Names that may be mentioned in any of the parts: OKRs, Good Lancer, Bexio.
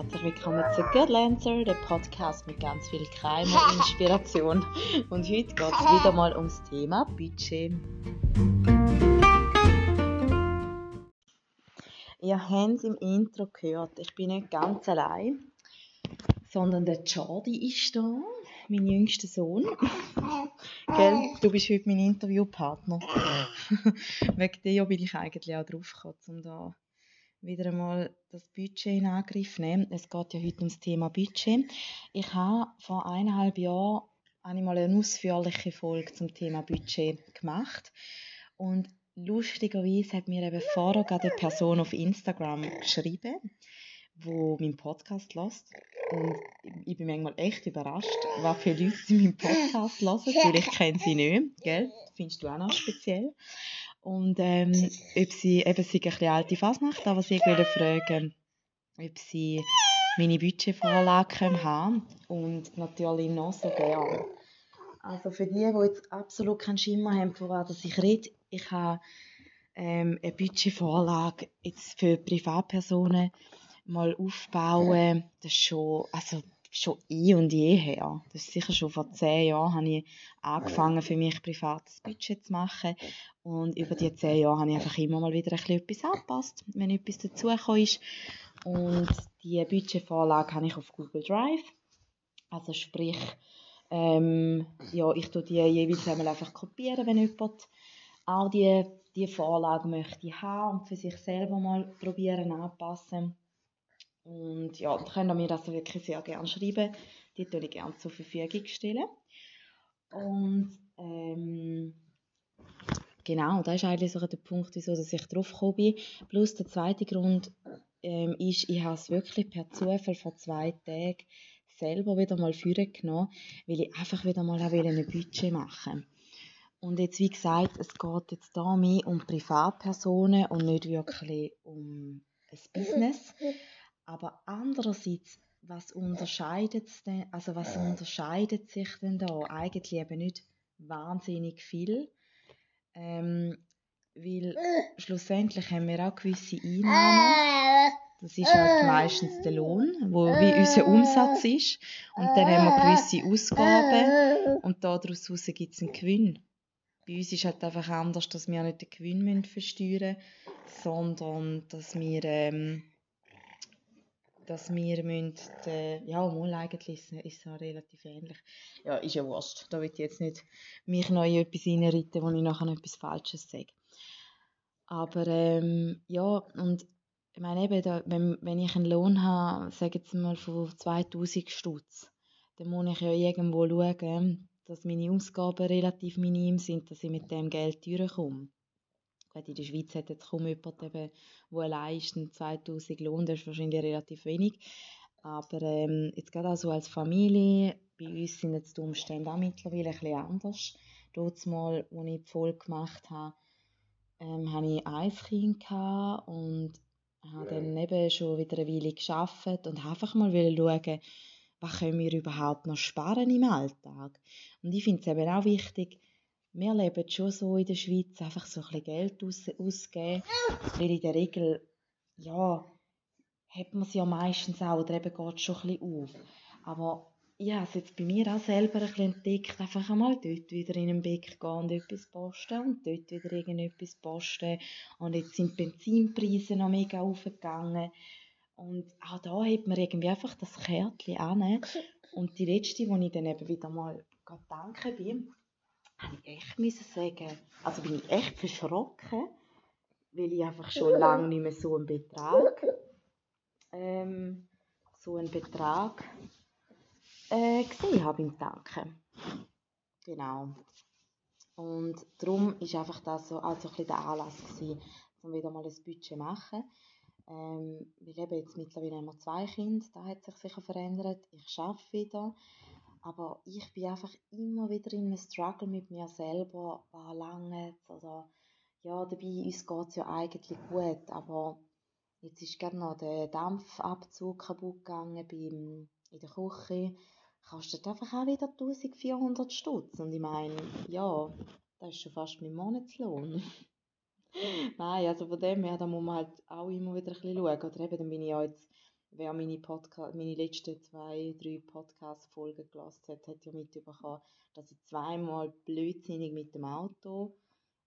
Herzlich willkommen zu Good Lancer, dem Podcast mit ganz viel Crime und Inspiration. Und heute geht es wieder mal ums Thema Budget. Ihr habt es im Intro gehört, ich bin nicht ganz allein, sondern der Jordi ist da, mein jüngster Sohn. Gell? Du bist heute mein Interviewpartner. Wegen dir bin ich eigentlich auch draufgekommen, um da wieder einmal das Budget in Angriff nehmen. Es geht ja heute ums Thema Budget. Ich habe vor 1,5 Jahren einmal eine ausführliche Folge zum Thema Budget gemacht. Und lustigerweise hat mir eben vorher gerade eine Person auf Instagram geschrieben, die meinen Podcast hört. Und ich bin manchmal echt überrascht, was viele Leute meinen Podcast hören, weil ich kenne sie nicht. Gell? Findest du auch noch speziell? Und ob sie eben eine bisschen alte Fasnacht, aber sie wollte fragen, ob sie meine Budgetvorlage haben und natürlich noch so gerne. Also für die jetzt absolut keinen Schimmer haben, woran ich rede, ich habe eine Budgetvorlage jetzt für Privatpersonen mal aufbauen, das ist schon eh und je her. Das ist sicher schon vor 10 Jahren habe ich angefangen, für mich privates Budget zu machen. Und über die 10 Jahre habe ich einfach immer mal wieder ein bisschen etwas angepasst, wenn etwas dazugekommen ist. Und die Budgetvorlage habe ich auf Google Drive. Also sprich, ich tue die jeweils einmal einfach kopieren, wenn jemand auch die Vorlage möchte haben und für sich selber mal probieren anpassen. Und ja, könnt ihr mir das wirklich sehr gerne schreiben. Die stelle ich gerne zur Verfügung. Und genau, das ist eigentlich so der Punkt, wieso ich drauf gekommen bin. Plus der zweite Grund ist, ich habe es wirklich per Zufall vor 2 Tagen selber wieder mal vorgenommen, weil ich einfach wieder mal ein Budget machen wollte. Und jetzt, wie gesagt, es geht jetzt da mehr um Privatpersonen und nicht wirklich um ein Business. Aber andererseits, was unterscheidet sich denn da? Eigentlich eben nicht wahnsinnig viel. Weil schlussendlich haben wir auch gewisse Einnahmen. Das ist halt meistens der Lohn, der wie unser Umsatz ist. Und dann haben wir gewisse Ausgaben und daraus gibt es einen Gewinn. Bei uns ist es halt einfach anders, dass wir nicht den Gewinn versteuern müssen, sondern dass wir... eigentlich ist es relativ ähnlich. Ja, ist ja wurscht. Da will ich jetzt nicht mich noch in etwas reinreiten, wo ich nachher noch etwas Falsches sage. Aber und ich meine eben, da, wenn ich einen Lohn habe, sage jetzt mal von 2000 Stutz, dann muss ich ja irgendwo schauen, dass meine Ausgaben relativ minim sind, dass ich mit dem Geld durchkomme. In der Schweiz hat jetzt kaum jemand, der allein ist, 2000 Lohn, das ist wahrscheinlich relativ wenig. Aber jetzt gerade auch so als Familie, bei uns sind jetzt die Umstände auch mittlerweile ein bisschen anders. Dort mal, als ich die Folge gemacht habe, hatte ich ein Kind und habe dann eben schon wieder eine Weile gearbeitet und einfach mal schauen, was können wir überhaupt noch sparen im Alltag. Und ich finde es eben auch wichtig, wir leben schon so in der Schweiz, einfach so ein bisschen Geld ausgeben, weil in der Regel, ja, hat man es ja meistens auch, oder eben geht es schon ein bisschen auf. Aber ich habe es jetzt bei mir auch selber ein bisschen entdeckt, einfach einmal dort wieder in den Bäck gehen und etwas posten und dort wieder irgendetwas posten. Und jetzt sind die Benzinpreise noch mega hochgegangen. Und auch da hat man irgendwie einfach das Kärtchen an. Und die letzte, wo ich dann eben wieder mal danken bin, bin ich echt verschrocken, weil ich einfach schon lange nicht mehr so einen Betrag gesehen habe im Tanken. Genau. Und darum war einfach das so also ein bisschen der Anlass gewesen, um wieder mal ein Budget zu machen. Wir leben jetzt mittlerweile immer 2 Kinder, da hat sich sicher verändert. Ich arbeite wieder. Aber ich bin einfach immer wieder in einem Struggle mit mir selber, was lange oder ja, dabei, uns geht es ja eigentlich gut, aber jetzt ist gerade noch der Dampfabzug kaputt gegangen in der Küche, kostet einfach auch wieder 1400 Stutz und ich meine, ja, das ist schon fast mein Monatslohn. Nein, also von dem her, da muss man halt auch immer wieder ein bisschen schauen, oder eben, dann bin ich ja jetzt wer meine letzten 2-3 Podcast-Folgen gelassen hat ja mitbekommen, dass ich zweimal blödsinnig mit dem Auto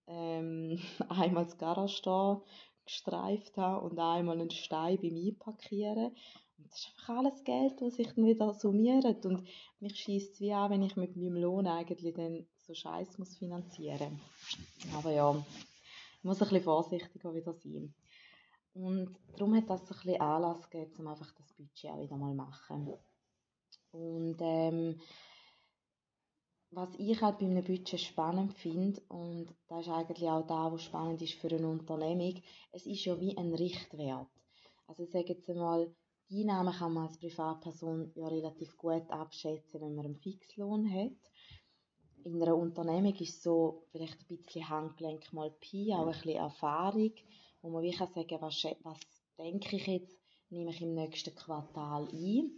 einmal das Garage gestreift habe und einmal einen Stein beim Einparkieren. Und das ist einfach alles Geld, das sich dann wieder summiert. Und mich schießt es wie an, wenn ich mit meinem Lohn eigentlich dann so Scheiß muss finanzieren. Aber ja, ich muss ein bisschen vorsichtiger wieder sein. Und darum hat das ein bisschen Anlass gegeben, um einfach das Budget auch wieder mal zu machen. Und was ich halt bei einem Budget spannend finde, und das ist eigentlich auch das, was spannend ist für eine Unternehmung, es ist ja wie ein Richtwert. Also ich sage jetzt einmal, die Einnahmen kann man als Privatperson ja relativ gut abschätzen, wenn man einen Fixlohn hat. In einer Unternehmung ist so vielleicht ein bisschen Handgelenk mal Pi, auch ein bisschen Erfahrung, wo man wie sagen kann, was denke ich jetzt, nehme ich im nächsten Quartal ein.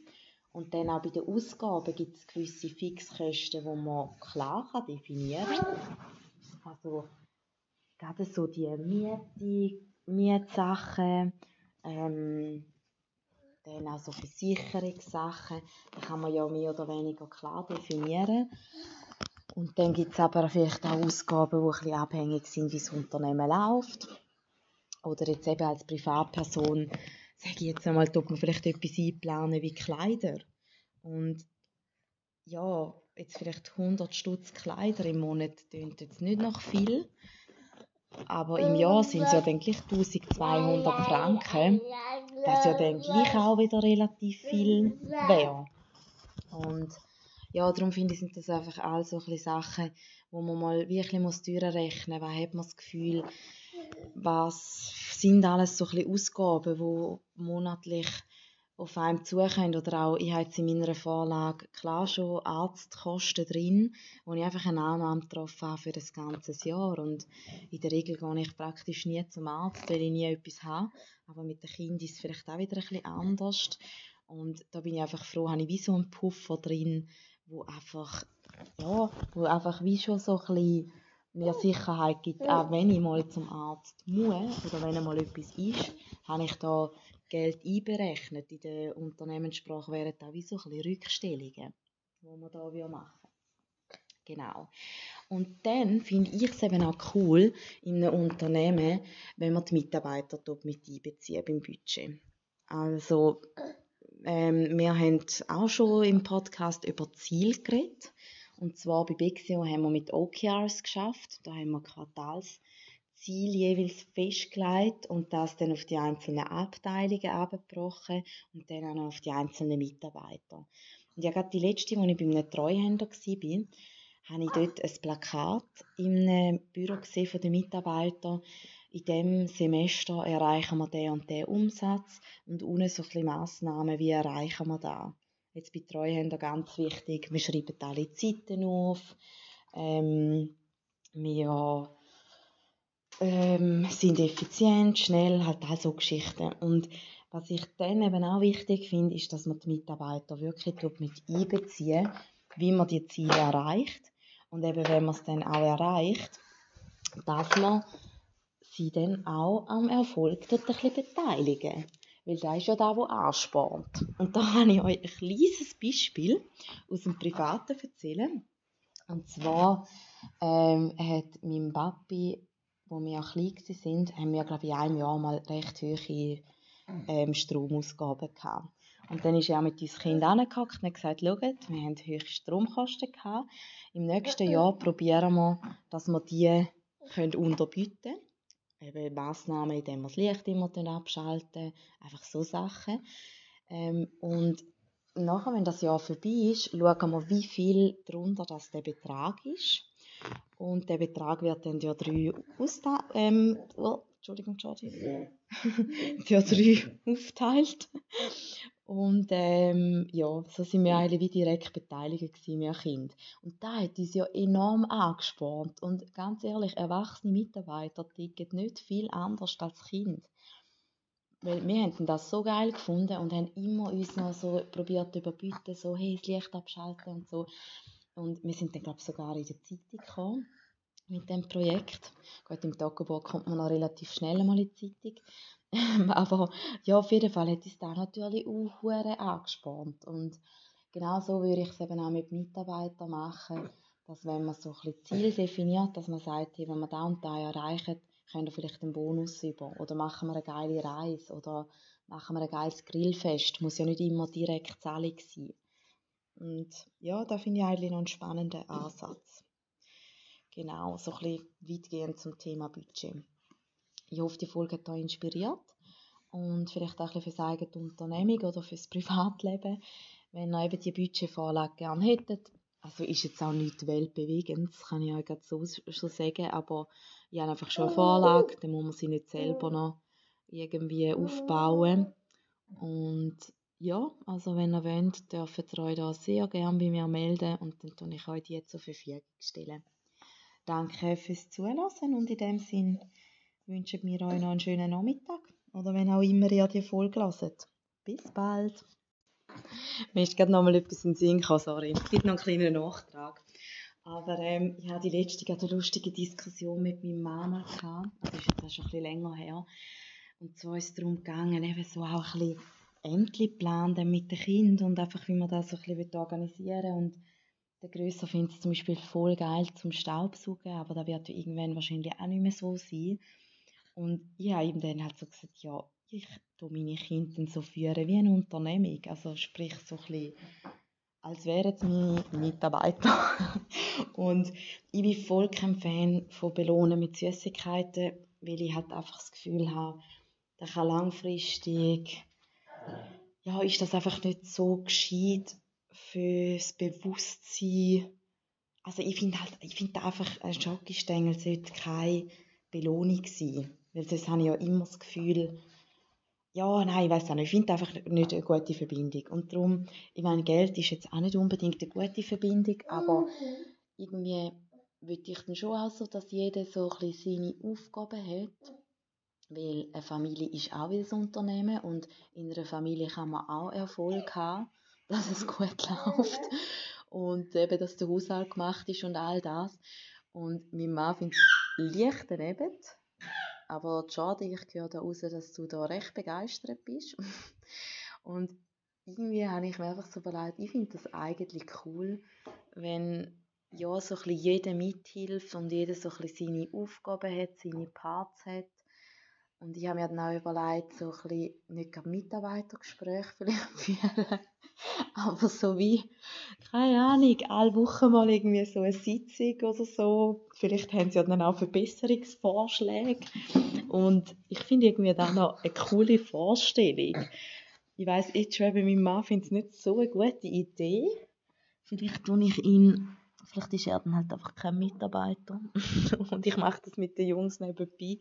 Und dann auch bei den Ausgaben gibt es gewisse Fixkosten, die man klar definieren kann. Also gerade so die Mietsachen, dann auch so Versicherungssachen, da kann man ja mehr oder weniger klar definieren. Und dann gibt es aber vielleicht auch Ausgaben, die ein bisschen abhängig sind, wie das Unternehmen läuft. Oder jetzt eben als Privatperson, sage ich jetzt einmal, ob man vielleicht etwas einplanen wie Kleider. Und ja, jetzt vielleicht 100 Stutz Kleider im Monat tönt jetzt nicht nach viel. Aber im Jahr sind es ja dann gleich 1200 Franken. Das ist ja dann gleich auch wieder relativ viel wert. Und ja, darum finde ich, sind das einfach all so Sachen, wo man mal wirklich durchrechnen muss. Was hat man das Gefühl? Was sind alles so Ausgaben, die monatlich auf einem zukommen? Oder auch, ich habe jetzt in meiner Vorlage klar schon Arztkosten drin, wo ich einfach eine Annahme getroffen habe für das ganze Jahr. Und in der Regel gehe ich praktisch nie zum Arzt, weil ich nie etwas habe. Aber mit den Kindern ist es vielleicht auch wieder ein bisschen anders. Und da bin ich einfach froh, habe ich wie so einen Puffer drin, wo einfach wie schon so ein bisschen mir Sicherheit gibt, auch wenn ich mal zum Arzt muss oder wenn mal etwas ist, habe ich da Geld einberechnet. In der Unternehmenssprache wären da wie so ein bisschen Rückstellungen, die man da machen. Genau. Und dann finde ich es eben auch cool in einem Unternehmen, wenn man die Mitarbeiter dort mit einbeziehen beim Budget. Also wir haben auch schon im Podcast über Ziele geredet. Und zwar bei Bexio haben wir mit OKRs geschafft. Da haben wir Quartalsziele jeweils festgelegt und das dann auf die einzelnen Abteilungen abgebrochen und dann auch noch auf die einzelnen Mitarbeiter. Und ja, gerade die letzte, als ich bei einem Treuhänder war, habe ich dort ein Plakat im Büro gesehen von den Mitarbeitern. In diesem Semester erreichen wir den und den Umsatz und ohne so ein bisschen Massnahmen, wie erreichen wir das. Jetzt bei Treuhänder ganz wichtig, wir schreiben alle Zeiten auf, wir sind effizient, schnell, halt all so Geschichten. Und was ich dann eben auch wichtig finde, ist, dass man die Mitarbeiter wirklich mit einbeziehen, wie man die Ziele erreicht und eben, wenn man es dann auch erreicht, dass man sie dann auch am Erfolg dort ein bisschen beteiligen. Weil das ist ja das, was anspornt. Und da habe ich euch ein kleines Beispiel aus dem Privaten erzählen. Und zwar hat mein Papi, als wir klein waren, haben wir, glaube ich, in einem Jahr mal recht hohe Stromausgaben gehabt. Und dann ist er mit uns Kind hingehackt und hat gesagt, schaut, wir haben hohe Stromkosten gehabt. Im nächsten Jahr probieren wir, dass wir die unterbieten können. Eben Massnahmen, indem man das Licht immer abschalten, einfach so Sachen. Und nachher, wenn das Jahr vorbei ist, schauen wir, wie viel darunter das der Betrag ist. Und der Betrag wird dann durch drei aufteilt. Und so sind wir eigentlich wie direkt beteiligt gewesen, wir Kinder. Und das hat uns ja enorm angespornt. Und ganz ehrlich, erwachsene Mitarbeiter ticken nicht viel anders als Kinder. Weil wir haben das so geil gefunden und haben immer uns noch so probiert zu überbieten, so, hey, das Licht abschalten und so. Und wir sind dann, glaube ich, sogar in der Zeitung gekommen. mit diesem Projekt. Gerade im Tagebuch kommt man noch relativ schnell mal in die Zeitung. Aber ja, auf jeden Fall hat es da natürlich auch angespannt. Und genauso würde ich es eben auch mit Mitarbeitern machen, dass wenn man so ein bisschen Ziel definiert, dass man sagt, hey, wenn wir da und da erreichen, können wir vielleicht einen Bonus über. Oder machen wir eine geile Reise. Oder machen wir ein geiles Grillfest. Muss ja nicht immer direkt Zahlung sein. Und ja, da finde ich eigentlich noch einen spannenden Ansatz. Genau, so ein bisschen weitgehend zum Thema Budget. Ich hoffe, die Folge hat euch inspiriert und vielleicht auch ein bisschen für das eigene Unternehmen oder für das Privatleben, wenn ihr eben die Budgetvorlage gerne hättet. Also ist jetzt auch nichts weltbewegendes, kann ich euch gerade so sagen, aber ich habe einfach schon eine Vorlage, dann muss man sie nicht selber noch irgendwie aufbauen. Und ja, also wenn ihr wollt, dürft ihr euch da sehr gerne bei mir melden und dann stelle ich euch die zur Verfügung. Danke fürs Zuhören und in dem Sinn wünschen wir euch noch einen schönen Nachmittag oder wenn auch immer ihr die Folge hört. Bis bald! Mir ist gerade noch mal etwas in den Sinn gekommen, sorry. Es gibt noch einen kleinen Nachtrag. Aber ich hatte die letzte gerade eine lustige Diskussion mit meiner Mama gehabt. Das ist jetzt auch schon ein bisschen länger her. Und zwar ist es darum gegangen, eben so auch ein bisschen endlich planen mit den Kindern und einfach, wie man das so ein bisschen organisieren will. Und der Grösser findet es zum Beispiel voll geil zum Staubsaugen, aber das wird irgendwann wahrscheinlich auch nicht mehr so sein. Und ich habe ihm dann halt so gesagt, ja, ich tue meine Kinder so führen wie eine Unternehmung. Also sprich so ein bisschen, als wären es meine Mitarbeiter. Und ich bin voll kein Fan von Belohnen mit Süßigkeiten, weil ich halt einfach das Gefühl habe, das kann langfristig, ja, ist das einfach nicht so gescheit, fürs Bewusstsein. Also ich finde halt, einfach, ein Schokostängel sollte keine Belohnung sein. Weil sonst habe ich ja immer das Gefühl, ja, nein, ich weiss auch nicht, ich finde einfach nicht eine gute Verbindung. Und darum, ich meine, Geld ist jetzt auch nicht unbedingt eine gute Verbindung, aber irgendwie würde ich dann schon auch so, dass jeder so ein bisschen seine Aufgaben hat. Weil eine Familie ist auch wie ein Unternehmen und in einer Familie kann man auch Erfolg haben, dass es gut läuft und eben, dass der Haushalt gemacht ist und all das. Und mein Mann findet es leicht daneben, aber schade, ich höre da raus, dass du da recht begeistert bist. Und irgendwie habe ich mir einfach so überlegt, ich finde das eigentlich cool, wenn ja, so ein bisschen jeder mithilft und jeder so ein bisschen seine Aufgaben hat, seine Parts hat. Und ich habe mir dann auch überlegt, so ein bisschen, nicht gerade Mitarbeitergespräche vielleicht führen, aber so wie, keine Ahnung, alle Woche mal irgendwie so eine Sitzung oder so. Vielleicht haben sie dann auch Verbesserungsvorschläge. Und ich finde irgendwie das noch eine coole Vorstellung. Ich weiss jetzt schon, bei meinem Mann finde ich es nicht so eine gute Idee. Vielleicht tue ich ihn... Vielleicht ist er dann halt einfach kein Mitarbeiter. Und ich mache das mit den Jungs nebenbei.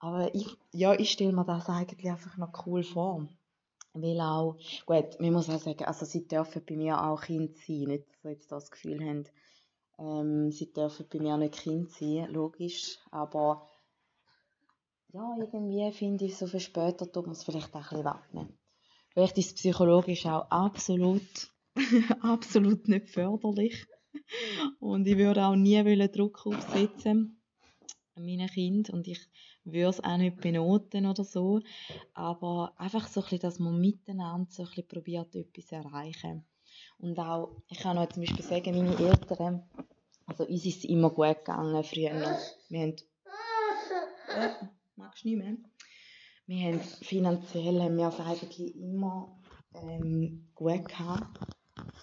Aber ich stelle mir das eigentlich einfach noch cool vor. Weil auch, gut, man muss auch sagen, also sie dürfen bei mir auch Kinder sein, nicht, dass sie jetzt das Gefühl haben, sie dürfen bei mir nicht Kinder sein, logisch, aber ja, irgendwie finde ich, so für später tut man es vielleicht auch ein bisschen wappnen. Vielleicht ist es psychologisch auch absolut, absolut nicht förderlich und ich würde auch nie Druck aufsetzen an meinen Kindern und ich würde es auch nicht benoten oder so, aber einfach so ein bisschen, dass man miteinander so ein bisschen probiert, etwas zu erreichen. Und auch, ich kann auch zum Beispiel sagen, meine Eltern, also uns ist es immer gut gegangen früher noch. Wir haben, magst du nicht mehr? Wir haben finanziell, es eigentlich immer gut gehabt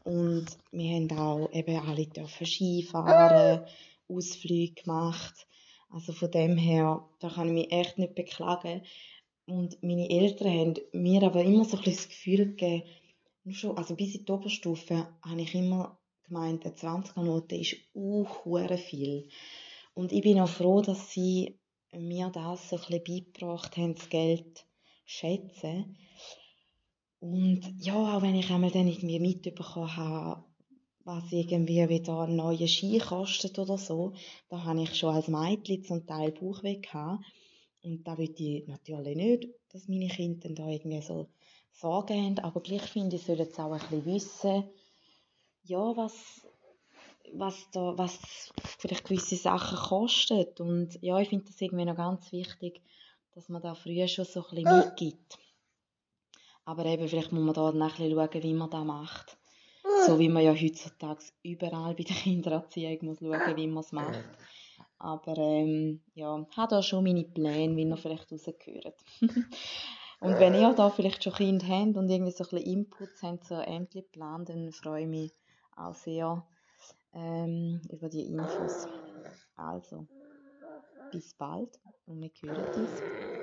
und wir haben auch eben alle dürfen Skifahren, Ausflüge gemacht. Also von dem her, da kann ich mich echt nicht beklagen. Und meine Eltern haben mir aber immer so ein bisschen das Gefühl gegeben, nur schon, also bis in die Oberstufe habe ich immer gemeint, eine 20er-Note ist sehr viel. Und ich bin auch froh, dass sie mir das so ein bisschen beigebracht haben, das Geld schätzen. Und ja, auch wenn ich einmal dann irgendwie mitbekommen habe, was irgendwie wieder einen neuen Ski kostet oder so, da habe ich schon als Mädchen zum Teil Bauchweh gehabt. Und da will ich natürlich nicht, dass meine Kinder da irgendwie so Sorgen haben, aber gleich finde ich, sie sollen es auch ein bisschen wissen, ja, was, was vielleicht gewisse Sachen kosten. Und ja, ich finde das irgendwie noch ganz wichtig, dass man da früher schon so ein bisschen mitgibt. Aber eben, vielleicht muss man da dann ein bisschen schauen, wie man das macht. So wie man ja heutzutage überall bei der Kindererziehung muss schauen, wie man es macht. Aber ja, ich habe da schon meine Pläne, wie ihr vielleicht rausgehört. Und wenn ihr da vielleicht schon Kinder habt und irgendwie so ein bisschen Inputs habt, so endlich Plan, dann freue ich mich auch sehr über die Infos. Also, bis bald und wir hören uns.